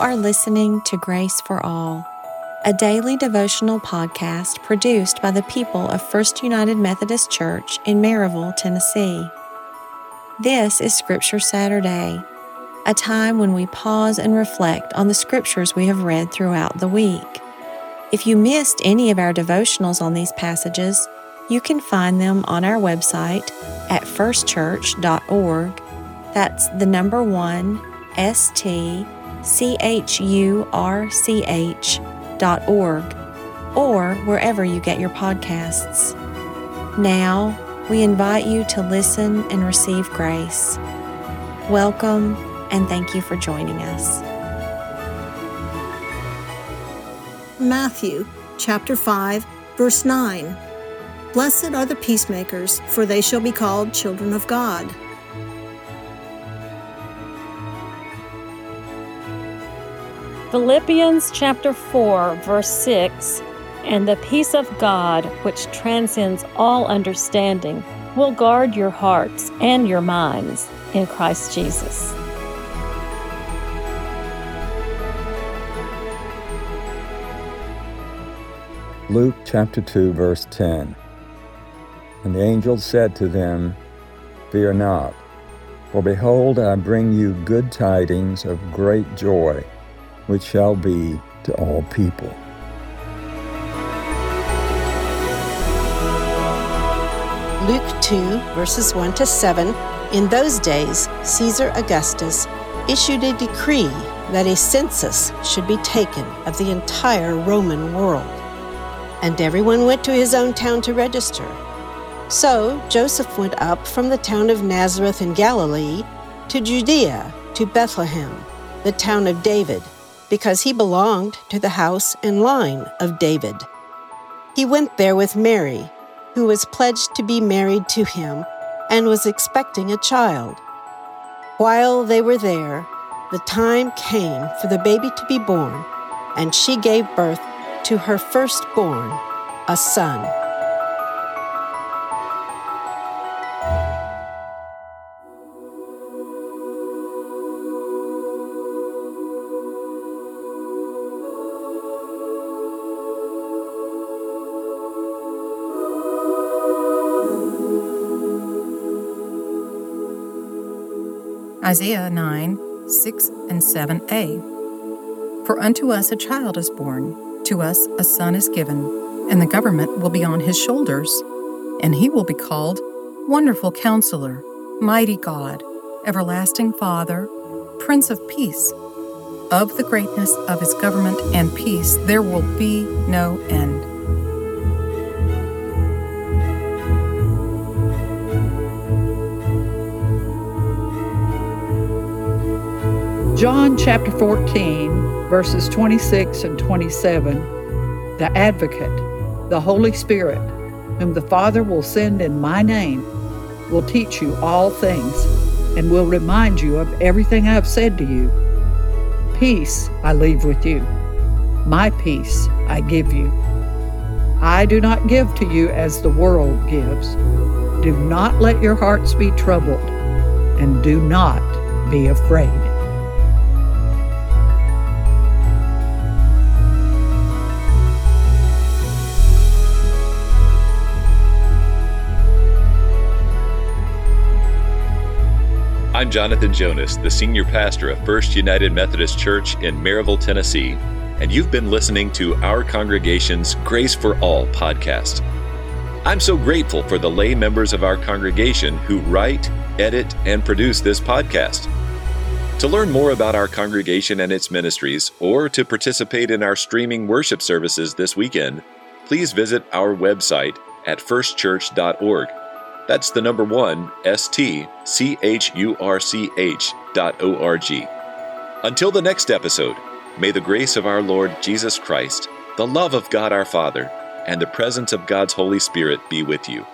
are listening to Grace for All, a daily devotional podcast produced by the people of First United Methodist Church in Maryville, Tennessee. This is Scripture Saturday, a time when we pause and reflect on the scriptures we have read throughout the week. If you missed any of our devotionals on these passages, you can find them on our website at 1stchurch.org. That's the number 1stchurch.org, or wherever you get your podcasts. Now, we invite you to listen and receive grace. Welcome, and thank you for joining us. Matthew chapter 5, verse 9. Blessed are the peacemakers, for they shall be called children of God. Philippians chapter 4, verse 6, and the peace of God, which transcends all understanding, will guard your hearts and your minds in Christ Jesus. Luke chapter 2, verse 10, and the angel said to them, Fear not, for behold, I bring you good tidings of great joy, which shall be to all people. Luke 2, verses 1 to 7. In those days, Caesar Augustus issued a decree that a census should be taken of the entire Roman world, and everyone went to his own town to register. So Joseph went up from the town of Nazareth in Galilee to Judea, to Bethlehem, the town of David, because he belonged to the house and line of David. He went there with Mary, who was pledged to be married to him and was expecting a child. While they were there, the time came for the baby to be born, and she gave birth to her firstborn, a son. Isaiah 9, 6 and 7a. For unto us a child is born, to us a son is given, and the government will be on his shoulders, and he will be called Wonderful Counselor, Mighty God, Everlasting Father, Prince of Peace. Of the greatness of his government and peace there will be no end. John chapter 14, verses 26 and 27. The Advocate, the Holy Spirit, whom the Father will send in my name, will teach you all things and will remind you of everything I have said to you. Peace I leave with you. My peace I give you. I do not give to you as the world gives. Do not let your hearts be troubled, and do not be afraid. I'm Jonathan Jonas, the senior pastor of First United Methodist Church in Maryville, Tennessee, and you've been listening to our congregation's Grace for All podcast. I'm so grateful for the lay members of our congregation who write, edit, and produce this podcast. To learn more about our congregation and its ministries, or to participate in our streaming worship services this weekend, please visit our website at 1stchurch.org. That's the number 1stchurch.org. Until the next episode, may the grace of our Lord Jesus Christ, the love of God our Father, and the presence of God's Holy Spirit be with you.